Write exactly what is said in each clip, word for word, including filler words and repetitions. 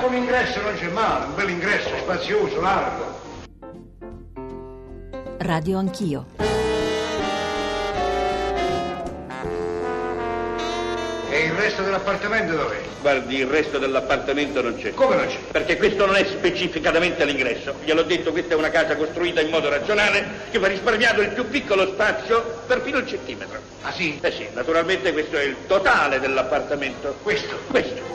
Con l'ingresso non c'è male, un bel ingresso spazioso, largo. Radio Anch'io. E il resto dell'appartamento dov'è? Guardi, il resto dell'appartamento non c'è. Come non c'è? Perché questo non è specificatamente l'ingresso. Gliel'ho detto, questa è una casa costruita in modo razionale che va risparmiato il più piccolo spazio, perfino il centimetro. Ah sì? Eh sì, naturalmente questo è il totale dell'appartamento. Questo? Questo.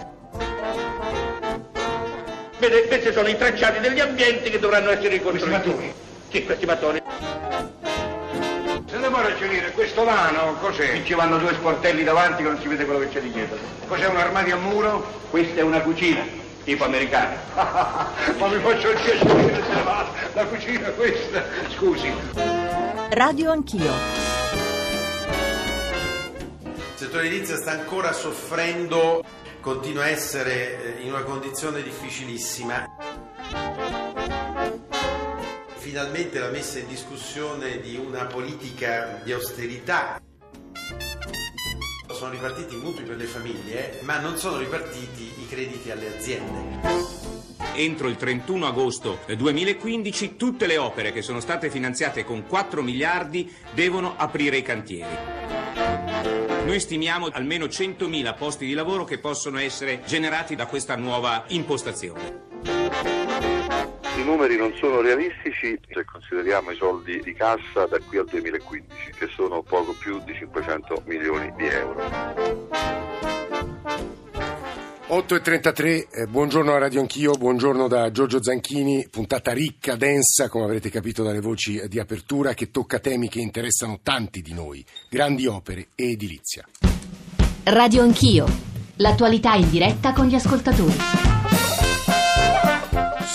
Vede, questi sono i tracciati degli ambienti che dovranno essere ricostruiti. Questi mattoni? Sì, questi mattoni. Se ne può ragionare, questo vano cos'è? Qui ci vanno due sportelli davanti che non si vede quello che c'è di dietro. Cos'è, un armadio a muro? Questa è una cucina, tipo americana. Ma mi faccio il piacere se ne va, la cucina è questa. Scusi. Radio Anch'io. Il settore edilizio sta ancora soffrendo, continua a essere in una condizione difficilissima. Finalmente la messa in discussione di una politica di austerità. Sono ripartiti i mutui per le famiglie, ma non sono ripartiti i crediti alle aziende. Entro il trentuno agosto duemilaquindici tutte le opere che sono state finanziate con quattro miliardi devono aprire i cantieri. Noi stimiamo almeno centomila posti di lavoro che possono essere generati da questa nuova impostazione. I numeri non sono realistici se consideriamo i soldi di cassa da qui al duemilaquindici, che sono poco più di cinquecento milioni di euro. otto e trentatré, eh, buongiorno a Radio Anch'io, buongiorno da Giorgio Zanchini, puntata ricca, densa, come avrete capito dalle voci di apertura, che tocca temi che interessano tanti di noi, grandi opere e edilizia. Radio Anch'io, l'attualità in diretta con gli ascoltatori.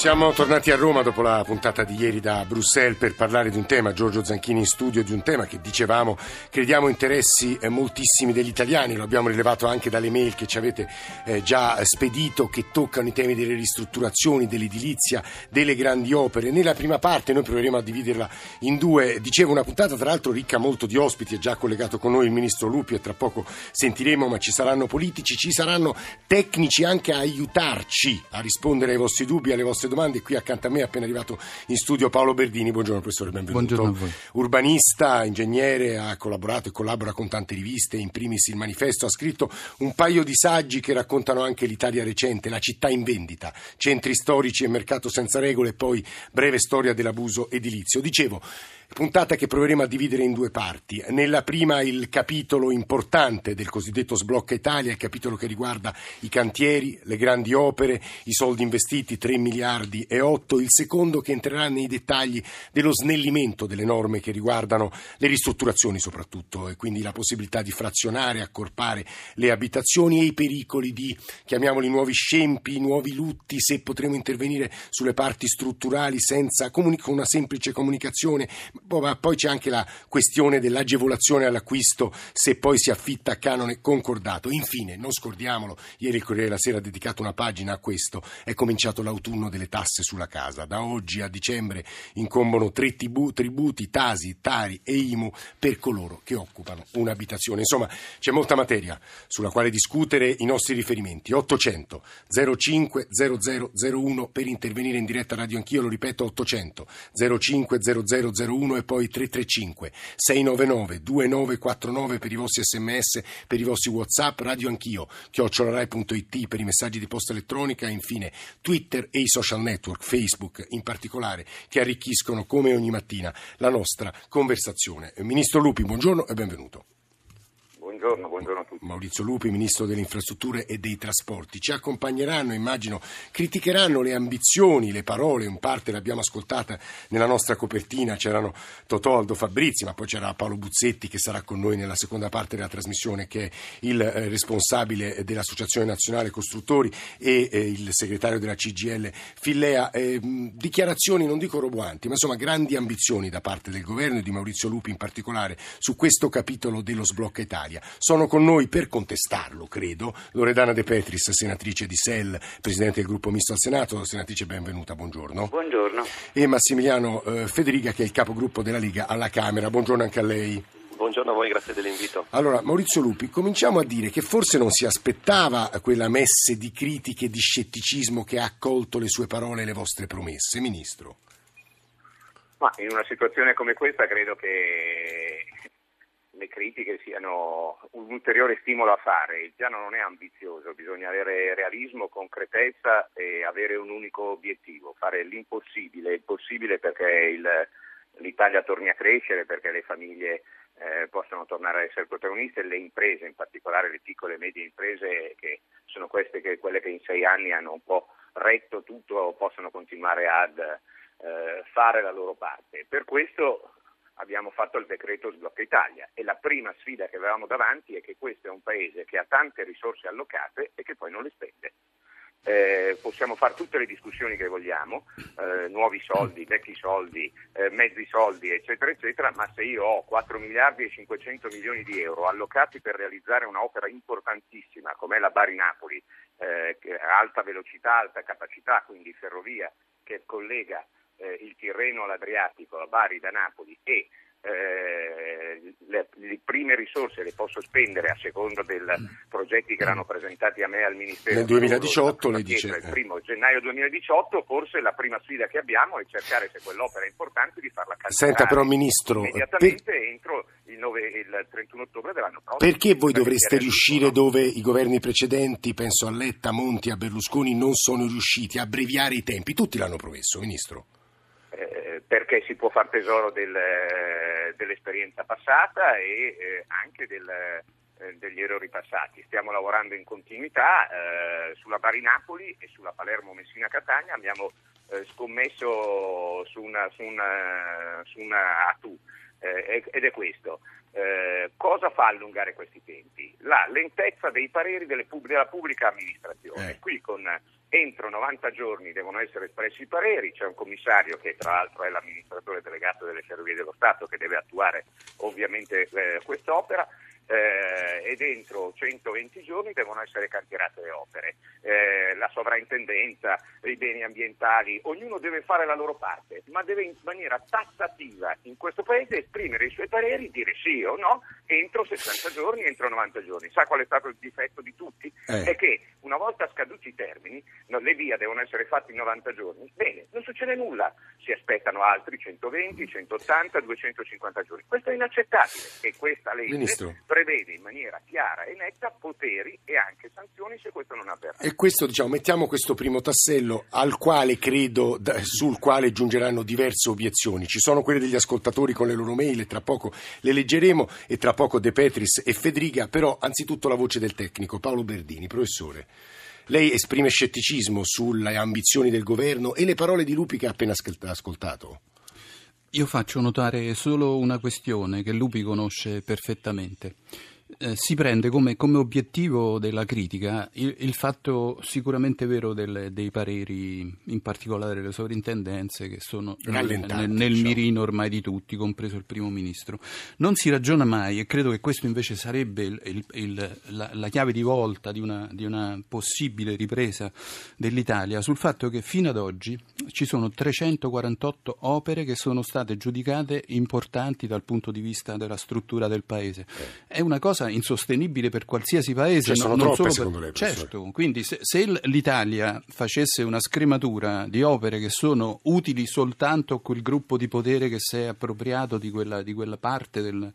Siamo tornati a Roma dopo la puntata di ieri da Bruxelles per parlare di un tema, Giorgio Zanchini in studio, di un tema che dicevamo crediamo interessi moltissimi degli italiani, lo abbiamo rilevato anche dalle mail che ci avete già spedito, che toccano i temi delle ristrutturazioni, dell'edilizia, delle grandi opere. Nella prima parte noi proveremo a dividerla in due, dicevo una puntata tra l'altro ricca molto di ospiti, è già collegato con noi il ministro Lupi e tra poco sentiremo, ma ci saranno politici, ci saranno tecnici anche a aiutarci a rispondere ai vostri dubbi, alle vostre domande. Domande. Qui accanto a me è appena arrivato in studio Paolo Berdini. Buongiorno professore, benvenuto. Buongiorno a voi. Urbanista, ingegnere, ha collaborato e collabora con tante riviste, in primis il Manifesto, ha scritto un paio di saggi che raccontano anche l'Italia recente, la città in vendita, centri storici e mercato senza regole e poi breve storia dell'abuso edilizio. Dicevo, puntata che proveremo a dividere in due parti. Nella prima il capitolo importante del cosiddetto Sblocca Italia, il capitolo che riguarda i cantieri, le grandi opere, i soldi investiti, tre miliardi e otto. Il secondo che entrerà nei dettagli dello snellimento delle norme che riguardano le ristrutturazioni soprattutto e quindi la possibilità di frazionare, accorpare le abitazioni e i pericoli di, chiamiamoli, nuovi scempi, nuovi lutti, se potremo intervenire sulle parti strutturali senza comuni- con una semplice comunicazione. Ma poi c'è anche la questione dell'agevolazione all'acquisto se poi si affitta a canone concordato. Infine, non scordiamolo, ieri il Corriere della Sera ha dedicato una pagina a questo, è cominciato l'autunno delle tasse sulla casa. Da oggi a dicembre incombono tre tibu, tributi, T A S I, T A R I e I M U per coloro che occupano un'abitazione. Insomma, c'è molta materia sulla quale discutere, i nostri riferimenti. ottocento zero cinque zero zero zero uno per intervenire in diretta Radio Anch'io, lo ripeto, ottocento zero cinque zero zero zero uno e poi tre tre cinque sei nove nove due nove quattro nove per i vostri sms, per i vostri whatsapp, Radio Anch'io chiocciola rai punto it per i messaggi di posta elettronica e infine Twitter e i social network, Facebook in particolare, che arricchiscono come ogni mattina la nostra conversazione. Ministro Lupi, buongiorno e benvenuto. Buongiorno, buongiorno a tutti. Maurizio Lupi, Ministro delle Infrastrutture e dei Trasporti. Ci accompagneranno, immagino, criticheranno le ambizioni, le parole, in parte le abbiamo ascoltate nella nostra copertina, c'erano Totò, Aldo Fabrizi, ma poi c'era Paolo Buzzetti che sarà con noi nella seconda parte della trasmissione, che è il responsabile dell'Associazione Nazionale Costruttori e il segretario della C G I L Fillea. Dichiarazioni, non dico roboanti, ma insomma grandi ambizioni da parte del governo e di Maurizio Lupi in particolare su questo capitolo dello Sblocca Italia. Sono con noi per contestarlo, credo, Loredana De Petris, senatrice di S E L, presidente del Gruppo Misto al Senato. Senatrice, benvenuta, buongiorno. Buongiorno. E Massimiliano eh, Fedriga, che è il capogruppo della Lega alla Camera. Buongiorno anche a lei. Buongiorno a voi, grazie dell'invito. Allora, Maurizio Lupi, cominciamo a dire che forse non si aspettava quella messe di critiche e di scetticismo che ha accolto le sue parole e le vostre promesse, Ministro. Ma in una situazione come questa credo che le critiche siano un ulteriore stimolo a fare. Il piano non è ambizioso, bisogna avere realismo, concretezza e avere un unico obiettivo, fare l'impossibile, il possibile perché il, l'Italia torni a crescere, perché le famiglie Eh, possono tornare a essere protagoniste, le imprese, in particolare le piccole e medie imprese, che sono queste che quelle che in sei anni hanno un po' retto tutto, possono continuare ad eh, fare la loro parte. Per questo abbiamo fatto il decreto Sblocca Italia e la prima sfida che avevamo davanti è che questo è un paese che ha tante risorse allocate e che poi non le spende. Eh, possiamo fare tutte le discussioni che vogliamo, eh, nuovi soldi, vecchi soldi, eh, mezzi soldi, eccetera eccetera, ma se io ho quattro miliardi e cinquecento milioni di euro allocati per realizzare un'opera importantissima come la Bari-Napoli, eh, alta velocità, alta capacità, quindi ferrovia che collega eh, il Tirreno all'Adriatico, la Bari da Napoli, e Eh, le, le prime risorse le posso spendere a seconda dei progetti che erano presentati a me al Ministero nel duemiladiciotto, lei dice, il primo gennaio duemiladiciotto. Forse la prima sfida che abbiamo è cercare, se quell'opera è importante, di farla calcolare. Senta però, Ministro, immediatamente per... entro il, nove, il trentuno ottobre dell'anno prossimo. Perché voi dovreste riuscire dove i governi precedenti, penso a Letta, Monti, a Berlusconi, non sono riusciti, a abbreviare i tempi? Tutti l'hanno promesso, Ministro. Perché si può far tesoro del, dell'esperienza passata e eh, anche del, eh, degli errori passati. Stiamo lavorando in continuità eh, sulla Bari-Napoli e sulla Palermo-Messina-Catania. Abbiamo eh, scommesso su una, su una, su una A T U eh, ed è questo. Eh, cosa fa allungare questi tempi? La lentezza dei pareri delle pub- della pubblica amministrazione. Eh. Qui con... Entro novanta giorni devono essere espressi i pareri, c'è un commissario che tra l'altro è l'amministratore delegato delle Ferrovie dello Stato che deve attuare ovviamente eh, quest'opera eh, e dentro centoventi giorni devono essere cantierate le opere, eh, la sovrintendenza, i beni ambientali, ognuno deve fare la loro parte, ma deve in maniera tassativa in questo Paese esprimere i suoi pareri, dire sì o no, entro sessanta giorni, entro novanta giorni. Sa qual è stato il difetto di tutti? Eh. È che una volta scaduti i termini, no, le vie devono essere fatte in novanta giorni. Bene, non succede nulla, si aspettano altri centoventi, centottanta, duecentocinquanta giorni. Questo è inaccettabile e questa legge, Ministro, prevede in maniera chiara e netta poteri e anche sanzioni se questo non avverrà. E questo, diciamo, mettiamo questo primo tassello al quale credo, sul quale giungeranno diverse obiezioni. Ci sono quelle degli ascoltatori con le loro mail, tra poco le leggeremo, e tra poco De Petris e Fedriga, però anzitutto la voce del tecnico Paolo Berdini. Professore, lei esprime scetticismo sulle ambizioni del governo e le parole di Lupi che ha appena ascoltato. Io faccio notare solo una questione che Lupi conosce perfettamente. Eh, si prende come, come obiettivo della critica il, il fatto sicuramente vero del, dei pareri, in particolare delle sovrintendenze, che sono nel, nel mirino ormai di tutti, compreso il primo ministro. Non si ragiona mai, e credo che questo invece sarebbe il, il, il, la, la chiave di volta di una, di una possibile ripresa dell'Italia, sul fatto che fino ad oggi ci sono trecentoquarantotto opere che sono state giudicate importanti dal punto di vista della struttura del paese. È una cosa insostenibile per qualsiasi paese, cioè, sono non troppe, solo per... lei, certo, quindi se, se l'Italia facesse una scrematura di opere che sono utili soltanto a quel gruppo di potere che si è appropriato di quella, di quella parte del,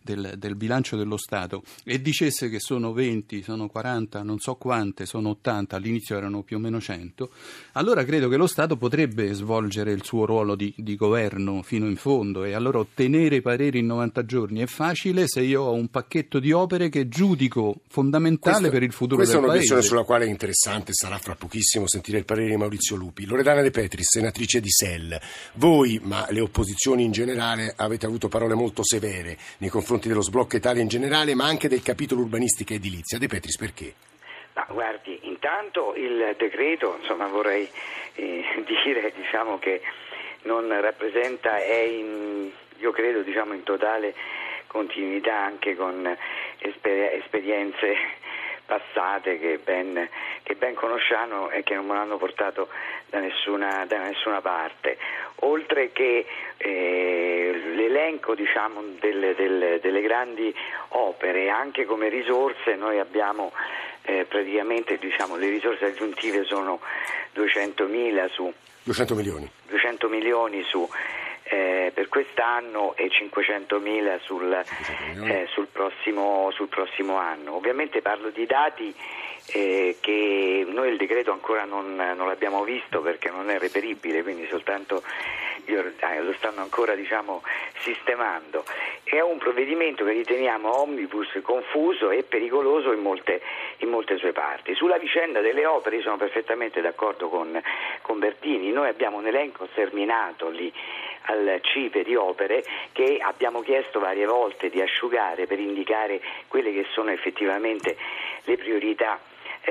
del, del bilancio dello Stato, e dicesse che sono venti, sono quaranta, non so quante, sono ottanta, all'inizio erano più o meno cento, allora credo che lo Stato potrebbe svolgere il suo ruolo di, di governo fino in fondo, e allora ottenere i pareri in novanta giorni è facile se io ho un pacchetto di opere che giudico fondamentale questo, per il futuro del Paese. Questa è una questione sulla quale è interessante, sarà fra pochissimo, sentire il parere di Maurizio Lupi. Loredana De Petris, senatrice di S E L, voi, ma le opposizioni in generale, avete avuto parole molto severe nei confronti dello Sblocca Italia in generale, ma anche del capitolo urbanistica edilizia. De Petris, perché? Ma guardi, intanto il decreto, insomma, vorrei eh, dire, diciamo, che non rappresenta, è in, io credo, diciamo, in totale continuità anche con esperienze passate che ben che ben conosciamo e che non me l'hanno portato da nessuna, da nessuna parte, oltre che eh, l'elenco, diciamo, del, del, delle grandi opere. Anche come risorse noi abbiamo eh, praticamente, diciamo, le risorse aggiuntive sono duecentomila su duecento milioni duecento milioni su Eh, per quest'anno e cinquecentomila sul, eh, sul, prossimo, sul prossimo anno. Ovviamente parlo di dati eh, che noi il decreto ancora non, non l'abbiamo visto perché non è reperibile, quindi soltanto io, eh, lo stanno ancora, diciamo, sistemando. È un provvedimento che riteniamo omnibus, confuso e pericoloso in molte, in molte sue parti. Sulla vicenda delle opere sono perfettamente d'accordo con, con Berdini. Noi abbiamo un elenco sterminato lì al C I P E di opere che abbiamo chiesto varie volte di asciugare per indicare quelle che sono effettivamente le priorità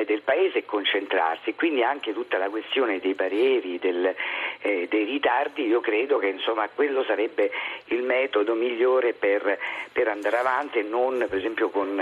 del Paese e concentrarsi, quindi anche tutta la questione dei pareri, del, eh, dei ritardi. Io credo che, insomma, quello sarebbe il metodo migliore per, per andare avanti, e non per esempio con,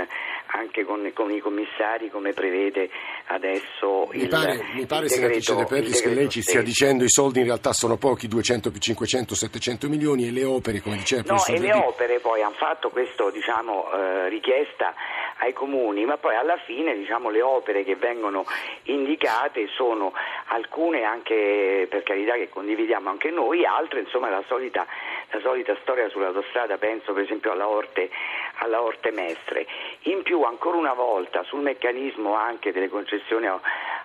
anche con, con i commissari come prevede adesso mi il pare, Mi pare, il senatrice De Petris, che lei ci stia dicendo i soldi in realtà sono pochi, duecento, cinquecento, settecento milioni, e le opere, come diceva No, e le opere poi hanno fatto questo, diciamo, eh, richiesta ai comuni, ma poi alla fine, diciamo, le opere che vengono indicate sono alcune, anche per carità, che condividiamo anche noi, altre, insomma, la solita, la solita storia sull'autostrada. Penso per esempio alla Orte, alla Orte Mestre. In più, ancora una volta, sul meccanismo anche delle concessioni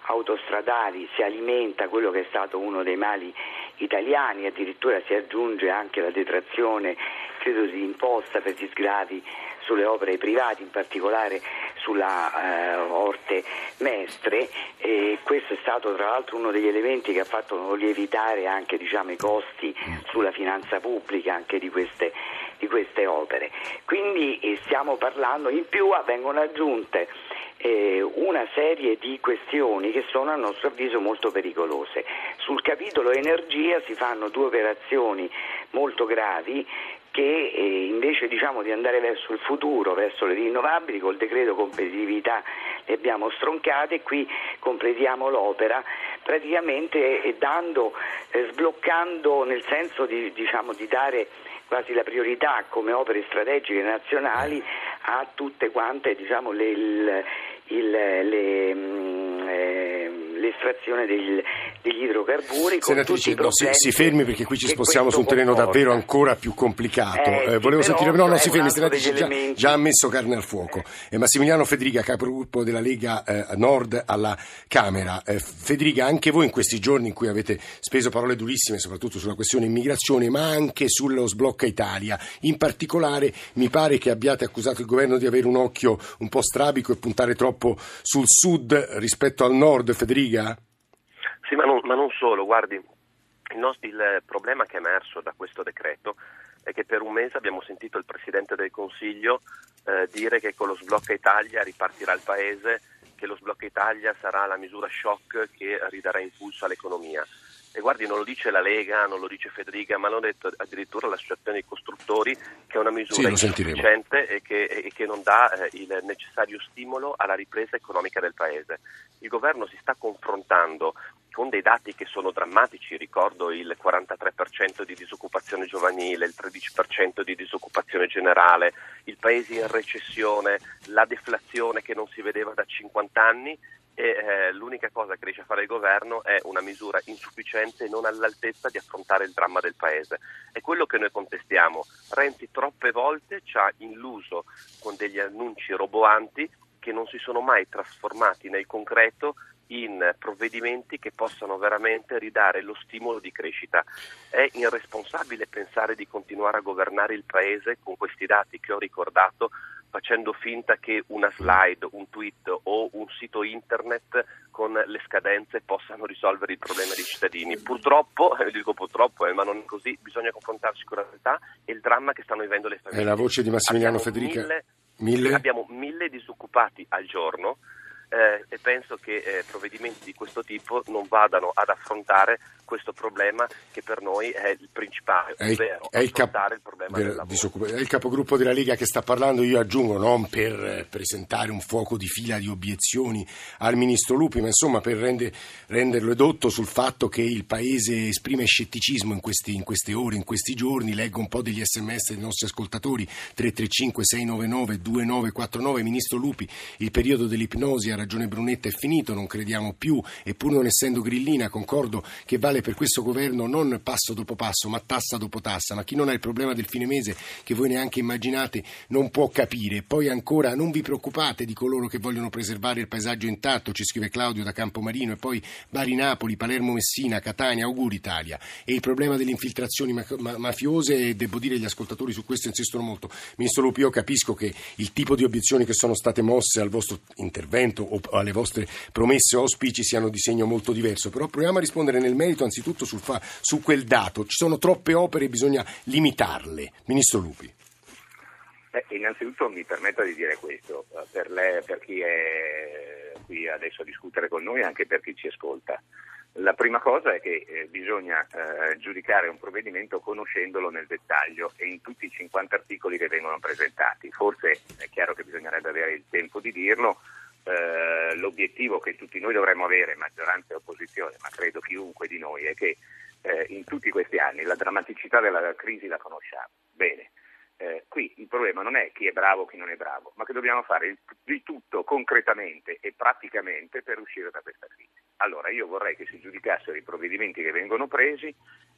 autostradali si alimenta quello che è stato uno dei mali italiani, addirittura si aggiunge anche la detrazione, credo, di imposta per gli sgravi sulle opere private, in particolare sulla eh, Orte Mestre, e questo è stato tra l'altro uno degli elementi che ha fatto lievitare anche, diciamo, i costi sulla finanza pubblica anche di queste, di queste opere. Quindi eh, stiamo parlando, in più vengono aggiunte eh, una serie di questioni che sono a nostro avviso molto pericolose. Sul capitolo energia si fanno due operazioni molto gravi che eh, invece, diciamo, di andare verso il futuro, verso le rinnovabili, col decreto competitività le abbiamo stroncate, e qui completiamo l'opera praticamente eh, dando, eh, sbloccando, nel senso di, diciamo, di dare quasi la priorità come opere strategiche nazionali a tutte quante, diciamo, le, il, il, le mh, eh, l'estrazione del, degli idrocarburi. Senatrice, no, si, si fermi, perché qui ci spostiamo su un terreno comporta. davvero ancora più complicato. Eh, eh, volevo sentire, no, no, si fermi, senatrice, già, già ha messo carne al fuoco. Eh, Massimiliano Fedriga, capogruppo della Lega eh, Nord alla Camera. Eh, Fedriga, anche voi in questi giorni in cui avete speso parole durissime, soprattutto sulla questione immigrazione, ma anche sullo Sblocca Italia. In particolare mi pare che abbiate accusato il governo di avere un occhio un po' strabico e puntare troppo sul sud rispetto al nord. Fedriga, Sì, ma non, ma non solo, guardi, il, nostro, il problema che è emerso da questo decreto è che per un mese abbiamo sentito il Presidente del Consiglio eh, dire che con lo Sblocca Italia ripartirà il Paese, che lo Sblocca Italia sarà la misura shock che ridarà impulso all'economia. E guardi, non lo dice la Lega, non lo dice Fedriga, ma l'hanno detto addirittura l'Associazione dei Costruttori, che è una misura sì, insufficiente e che, e che non dà eh, il necessario stimolo alla ripresa economica del Paese. Il governo si sta confrontando con dei dati che sono drammatici, ricordo il quarantatré per cento di disoccupazione giovanile, il tredici per cento di disoccupazione generale, il Paese in recessione, la deflazione che non si vedeva da cinquanta anni, e eh, l'unica cosa che riesce a fare il governo è una misura insufficiente e non all'altezza di affrontare il dramma del Paese. È quello che noi contestiamo. Renzi troppe volte ci ha illuso con degli annunci roboanti che non si sono mai trasformati nel concreto in provvedimenti che possano veramente ridare lo stimolo di crescita. È irresponsabile pensare di continuare a governare il Paese con questi dati che ho ricordato, facendo finta che una slide, un tweet o un sito internet con le scadenze possano risolvere il problema dei cittadini. Purtroppo, eh, dico purtroppo, eh, ma non è così, bisogna confrontarci con la realtà e il dramma che stanno vivendo le famiglie. È la voce di Massimiliano Fedriga. Mille, mille? Abbiamo mille disoccupati al giorno, eh, e penso che eh, provvedimenti di questo tipo non vadano ad affrontare questo problema che per noi è il principale, è ovvero è il, cap- il problema del, del lavoro. È il capogruppo della Lega che sta parlando, io aggiungo, non per presentare un fuoco di fila di obiezioni al ministro Lupi, ma insomma per rende, renderlo edotto sul fatto che il Paese esprime scetticismo in, questi, in queste ore, in questi giorni. Leggo un po' degli sms dei nostri ascoltatori, tre tre cinque sei nove nove due nove quattro nove, ministro Lupi, il periodo dell'ipnosi a ragione Brunetta è finito, non crediamo più, e pur non essendo grillina concordo che vale per questo governo non passo dopo passo ma tassa dopo tassa, ma chi non ha il problema del fine mese che voi neanche immaginate non può capire. Poi ancora, non vi preoccupate di coloro che vogliono preservare il paesaggio intatto, ci scrive Claudio da Campomarino, e poi Bari-Napoli, Palermo-Messina-Catania, auguri Italia. E il problema delle infiltrazioni ma- ma- mafiose, devo dire gli ascoltatori su questo insistono molto. Ministro Lupi, io capisco che il tipo di obiezioni che sono state mosse al vostro intervento o alle vostre promesse o auspici siano di segno molto diverso, però proviamo a rispondere nel merito anzitutto sul fa- su quel dato. Ci sono troppe opere e bisogna limitarle. Ministro Lupi. Beh, innanzitutto mi permetta di dire questo, per, lei, per chi è qui adesso a discutere con noi e anche per chi ci ascolta. La prima cosa è che eh, bisogna eh, giudicare un provvedimento conoscendolo nel dettaglio e in tutti i cinquanta articoli che vengono presentati. Forse è chiaro che bisognerebbe avere il tempo di dirlo, eh, l'obiettivo che tutti noi dovremmo avere, maggioranza e opposizione, ma credo chiunque di noi, è che eh, in tutti questi anni la drammaticità della crisi la conosciamo bene. Eh, qui il problema non è chi è bravo o chi non è bravo, ma che dobbiamo fare il, di tutto concretamente e praticamente per uscire da questa crisi. Allora io vorrei che si giudicassero i provvedimenti che vengono presi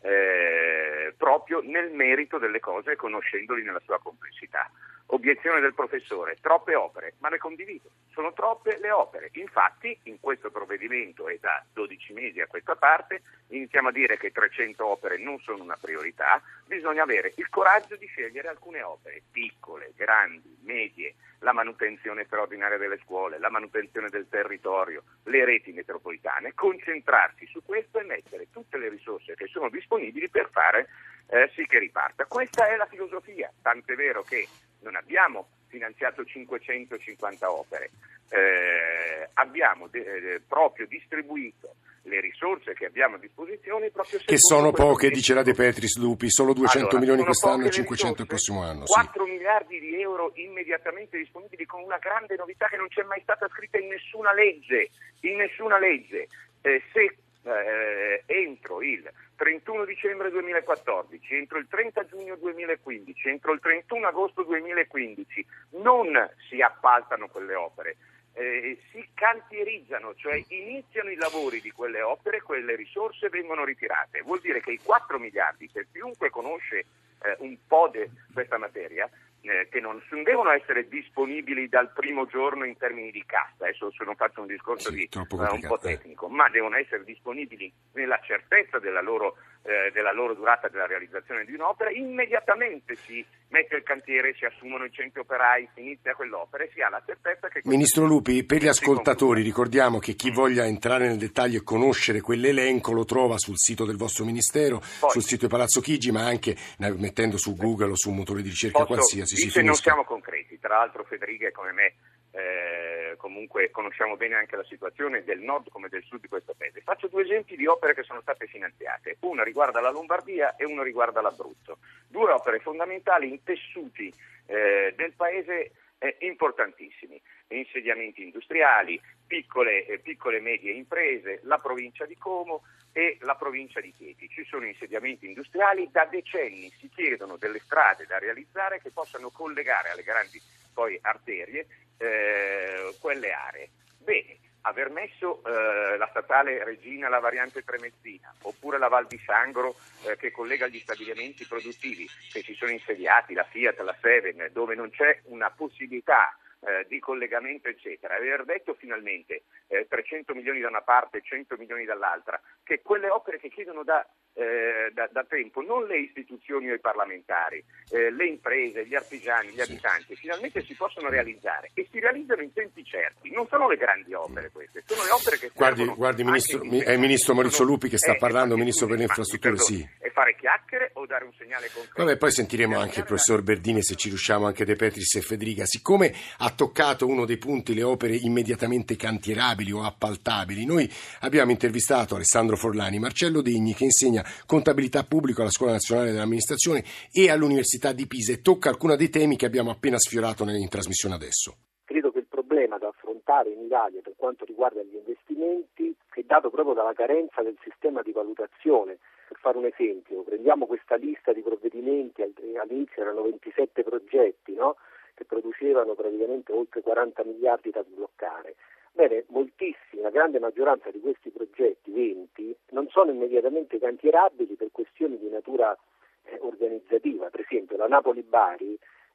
eh, proprio nel merito delle cose, conoscendoli nella sua complessità. Obiezione del professore, troppe opere, ma le condivido, sono troppe le opere. Infatti in questo provvedimento e da dodici mesi a questa parte iniziamo a dire che trecento opere non sono una priorità, bisogna avere il coraggio di scegliere alcune opere, piccole, grandi, medie, la manutenzione straordinaria delle scuole, la manutenzione del territorio, le reti metropolitane, concentrarsi su questo e mettere tutte le risorse che sono disponibili per fare eh, sì che riparta. Questa è la filosofia, tant'è vero che non abbiamo finanziato cinquecentocinquanta opere, eh, abbiamo de- eh, proprio distribuito le risorse che abbiamo a disposizione proprio che sono poche, dice la De Petris. Lupi, solo duecento allora, milioni quest'anno e cinquecento risorse, il prossimo anno. quattro sì. miliardi di euro immediatamente disponibili, con una grande novità che non c'è mai stata scritta in nessuna legge, in nessuna legge. Eh, se eh, entro il trentuno dicembre duemilaquattordici, entro il trenta giugno duemilaquindici, entro il trentuno agosto duemilaquindici non si appaltano quelle opere, eh, si cantierizzano, cioè iniziano i lavori di quelle opere, quelle risorse vengono ritirate. Vuol dire che i quattro miliardi, per chiunque conosce eh, un po' di questa materia, Eh, che non devono essere disponibili dal primo giorno in termini di cassa, adesso non faccio un discorso sì, di, eh, un po' tecnico, eh. ma devono essere disponibili nella certezza della loro, eh, della loro durata, della realizzazione di un'opera. Immediatamente si mette il cantiere, si assumono i cento operai, si inizia quell'opera e si ha la certezza che... Ministro Lupi, per gli ascoltatori ricordiamo che chi voglia entrare nel dettaglio e conoscere quell'elenco lo trova sul sito del vostro Ministero, poi, sul sito di Palazzo Chigi, ma anche mettendo su Google o su un motore di ricerca posso, qualsiasi. Sì, sì, se non siamo concreti, tra l'altro Fedriga e come me eh, comunque conosciamo bene anche la situazione del nord come del sud di questo paese. Faccio due esempi di opere che sono state finanziate, una riguarda la Lombardia e una riguarda l'Abruzzo, due opere fondamentali in tessuti eh, del paese eh, importantissimi, insediamenti industriali, piccole e eh, piccole medie imprese, la provincia di Como e la provincia di Chieti. Ci sono insediamenti industriali, da decenni si chiedono delle strade da realizzare che possano collegare alle grandi poi arterie eh, quelle aree. Bene, aver messo eh, la statale Regina, la variante Tremezzina, oppure la Val di Sangro eh, che collega gli stabilimenti produttivi che si sono insediati, la Fiat, la Seven, dove non c'è una possibilità Eh, di collegamento eccetera, aver detto finalmente eh, trecento milioni da una parte e cento milioni dall'altra, che quelle opere che chiedono da, eh, da, da tempo non le istituzioni o i parlamentari, eh, le imprese, gli artigiani, gli abitanti, finalmente si possono realizzare e si realizzano in tempi certi. Non sono le grandi opere queste, sono le opere che guardi, guardi ministro, è il ministro Maurizio Lupi che sta è, parlando, è, ministro per le infrastrutture, sì. È fare chiaro chiacchiere o dare un segnale concreto. Vabbè, poi sentiremo anche il professor Berdini, se ci riusciamo, anche De Petris e Fedriga. Siccome ha toccato uno dei punti, le opere immediatamente cantierabili o appaltabili, noi abbiamo intervistato Alessandro Forlani, Marcello Degni, che insegna contabilità pubblica alla Scuola Nazionale dell'Amministrazione e all'Università di Pisa, e tocca alcuni dei temi che abbiamo appena sfiorato in trasmissione adesso. Credo che il problema da affrontare in Italia per quanto riguarda gli investimenti è dato proprio dalla carenza del sistema di valutazione. Per fare un esempio, prendiamo questa lista di provvedimenti, all'inizio erano ventisette progetti, no? Che producevano praticamente oltre quaranta miliardi da sbloccare. Bene, moltissimi, la grande maggioranza di questi progetti, venti, non sono immediatamente cantierabili per questioni di natura eh, organizzativa. Per esempio la Napoli-Bari,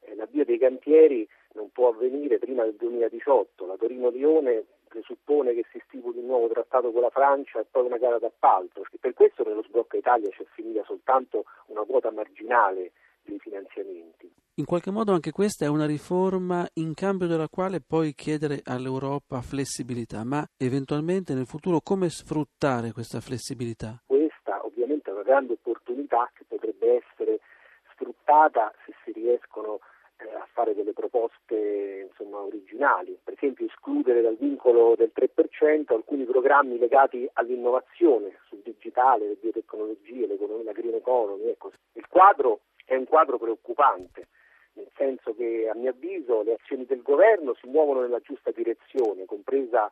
eh, l'avvio dei cantieri non può avvenire prima del duemiladiciotto, la Torino-Lione presuppone che si stipuli un nuovo trattato con la Francia e poi una gara d'appalto. Per questo nello Sblocca Italia c'è finita soltanto una quota marginale dei finanziamenti. In qualche modo anche questa è una riforma in cambio della quale poi chiedere all'Europa flessibilità, ma eventualmente nel futuro come sfruttare questa flessibilità? Questa ovviamente è una grande opportunità che potrebbe essere sfruttata se si riescono a fare delle proposte insomma originali, per esempio escludere dal vincolo del tre per cento alcuni programmi legati all'innovazione sul digitale, le biotecnologie, l'economia, la green economy. Ecco. Il quadro è un quadro preoccupante, nel senso che a mio avviso le azioni del governo si muovono nella giusta direzione, compresa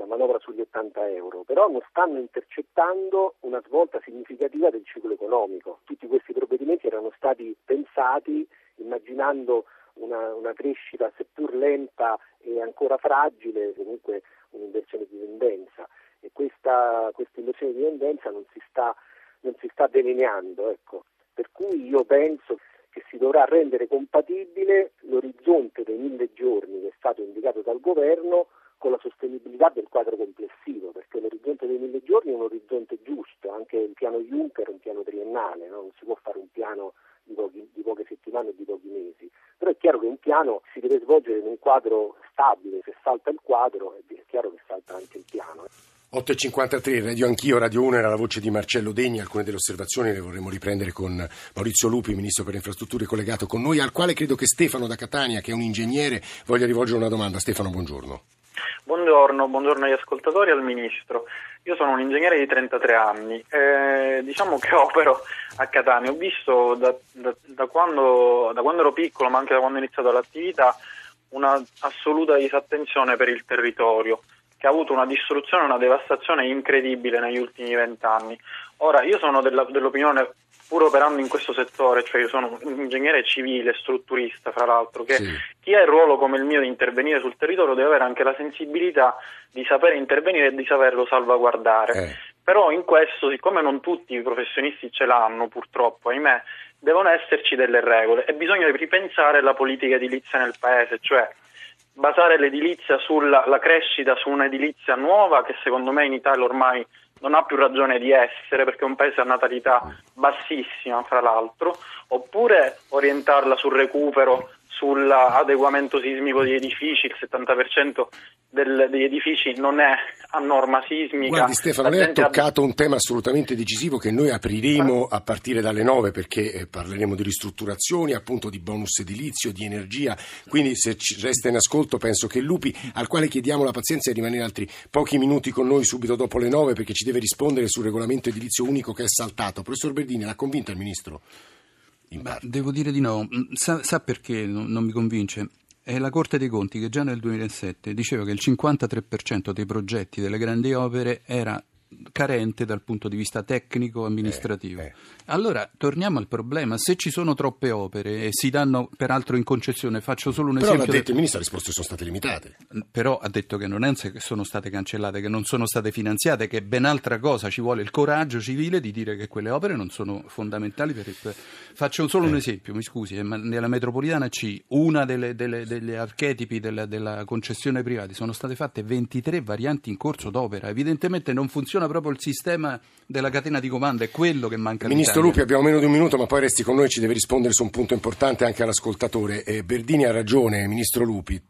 la manovra sugli ottanta euro, però non stanno intercettando una svolta significativa del ciclo economico. Tutti questi provvedimenti erano stati pensati immaginando una, una crescita seppur lenta e ancora fragile, comunque un'inversione di tendenza, e questa, questa inversione di tendenza non si sta, non si sta delineando, ecco. Per cui io penso che si dovrà rendere compatibile l'orizzonte dei mille giorni che è stato indicato dal governo con la sostenibilità del quadro complessivo, perché l'orizzonte dei mille giorni è un orizzonte giusto, anche il piano Juncker è un piano triennale, no? Non si può fare un piano di, pochi, di poche settimane o di pochi mesi, però è chiaro che un piano si deve svolgere in un quadro stabile, se salta il quadro è chiaro che salta anche il piano. otto e cinquantatré, Radio Anch'io, Radio uno, era la voce di Marcello Degni. Alcune delle osservazioni le vorremmo riprendere con Maurizio Lupi, Ministro per le Infrastrutture, collegato con noi, al quale credo che Stefano da Catania, che è un ingegnere, voglia rivolgere una domanda. Stefano, buongiorno. Buongiorno, buongiorno agli ascoltatori e al Ministro. Io sono un ingegnere di trentatré anni, eh, diciamo che opero a Catania. Ho visto da, da, da, quando, da quando ero piccolo, ma anche da quando ho iniziato l'attività, una assoluta disattenzione per il territorio, che ha avuto una distruzione e una devastazione incredibile negli ultimi vent'anni. Ora, io sono della, dell'opinione, pur operando in questo settore, cioè io sono un ingegnere civile, strutturista, fra l'altro, che sì. Chi ha il ruolo come il mio di intervenire sul territorio deve avere anche la sensibilità di sapere intervenire e di saperlo salvaguardare. Eh. Però in questo, siccome non tutti i professionisti ce l'hanno, purtroppo, ahimè, devono esserci delle regole e bisogna ripensare la politica edilizia nel paese, cioè basare l'edilizia sulla la crescita, su un'edilizia nuova che secondo me in Italia ormai non ha più ragione di essere, perché è un paese a natalità bassissima, fra l'altro, oppure orientarla sul recupero, sull'adeguamento sismico degli edifici. Il settanta per cento del, degli edifici non è a norma sismica. Guardi Stefano, la lei ha toccato ha... un tema assolutamente decisivo che noi apriremo a partire dalle nove, perché parleremo di ristrutturazioni, appunto di bonus edilizio, di energia, quindi se ci resta in ascolto penso che Lupi, al quale chiediamo la pazienza di rimanere altri pochi minuti con noi subito dopo le nove, perché ci deve rispondere sul regolamento edilizio unico che è saltato. Professor Berdini, l'ha convinto il Ministro? Beh, devo dire di no. Sa, sa perché non, non mi convince? È la Corte dei Conti che già nel duemilasette diceva che il cinquantatré per cento dei progetti delle grandi opere era carente dal punto di vista tecnico-amministrativo. Eh, eh. Allora torniamo al problema: se ci sono troppe opere e si danno peraltro in concessione, faccio solo un però esempio. Però l'ha detto il Ministro, le risposte sono state limitate. Però ha detto che non è che sono state cancellate, che non sono state finanziate, che è ben altra cosa. Ci vuole il coraggio civile di dire che quelle opere non sono fondamentali per il... Faccio solo eh. un esempio, mi scusi, nella Metropolitana C, una delle, delle, delle archetipi della, della concessione privata, sono state fatte ventitré varianti in corso d'opera. Evidentemente non funziona proprio il sistema della catena di comando, è quello che manca. Ministro Lupi, abbiamo meno di un minuto, ma poi resti con noi, ci deve rispondere su un punto importante anche all'ascoltatore. Eh, Berdini ha ragione, Ministro Lupi.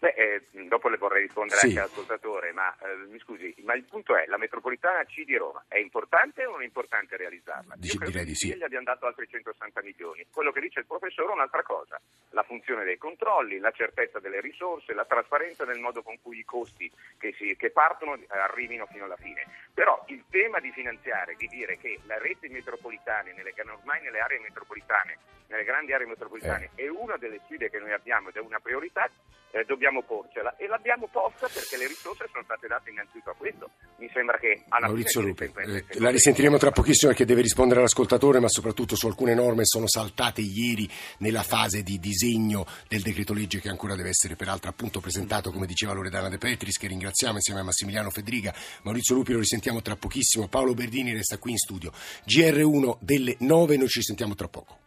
Beh, eh, dopo le vorrei rispondere sì. anche all'ascoltatore, ma eh, mi scusi, ma il punto è, la metropolitana C di Roma è importante o non è importante realizzarla? Dice, Io direi di sì. Gli abbiamo dato altri centosessanta milioni. Quello che dice il professore è un'altra cosa, la funzione dei controlli, la certezza delle risorse, la trasparenza nel modo con cui i costi che, si, che partono arrivino fino alla fine. Però il tema di finanziare, di dire che la rete metropolitane, nelle, ormai nelle aree metropolitane, nelle grandi aree metropolitane, eh. è una delle sfide che noi abbiamo ed è una priorità, eh, dobbiamo porcela, e l'abbiamo posta perché le risorse sono state date innanzitutto a questo. Mi sembra che alla Maurizio fine Lupi, sempre, sempre la risentiremo tra pochissimo perché deve rispondere all'ascoltatore, ma soprattutto su alcune norme sono saltate ieri nella fase di disegno del decreto legge che ancora deve essere peraltro appunto presentato, come diceva Loredana De Petris, che ringraziamo, insieme a Massimiliano Fedriga. Maurizio Lupi lo risentiamo tra pochissimo, Paolo Berdini resta qui in studio. G R uno delle nove, noi ci sentiamo tra poco.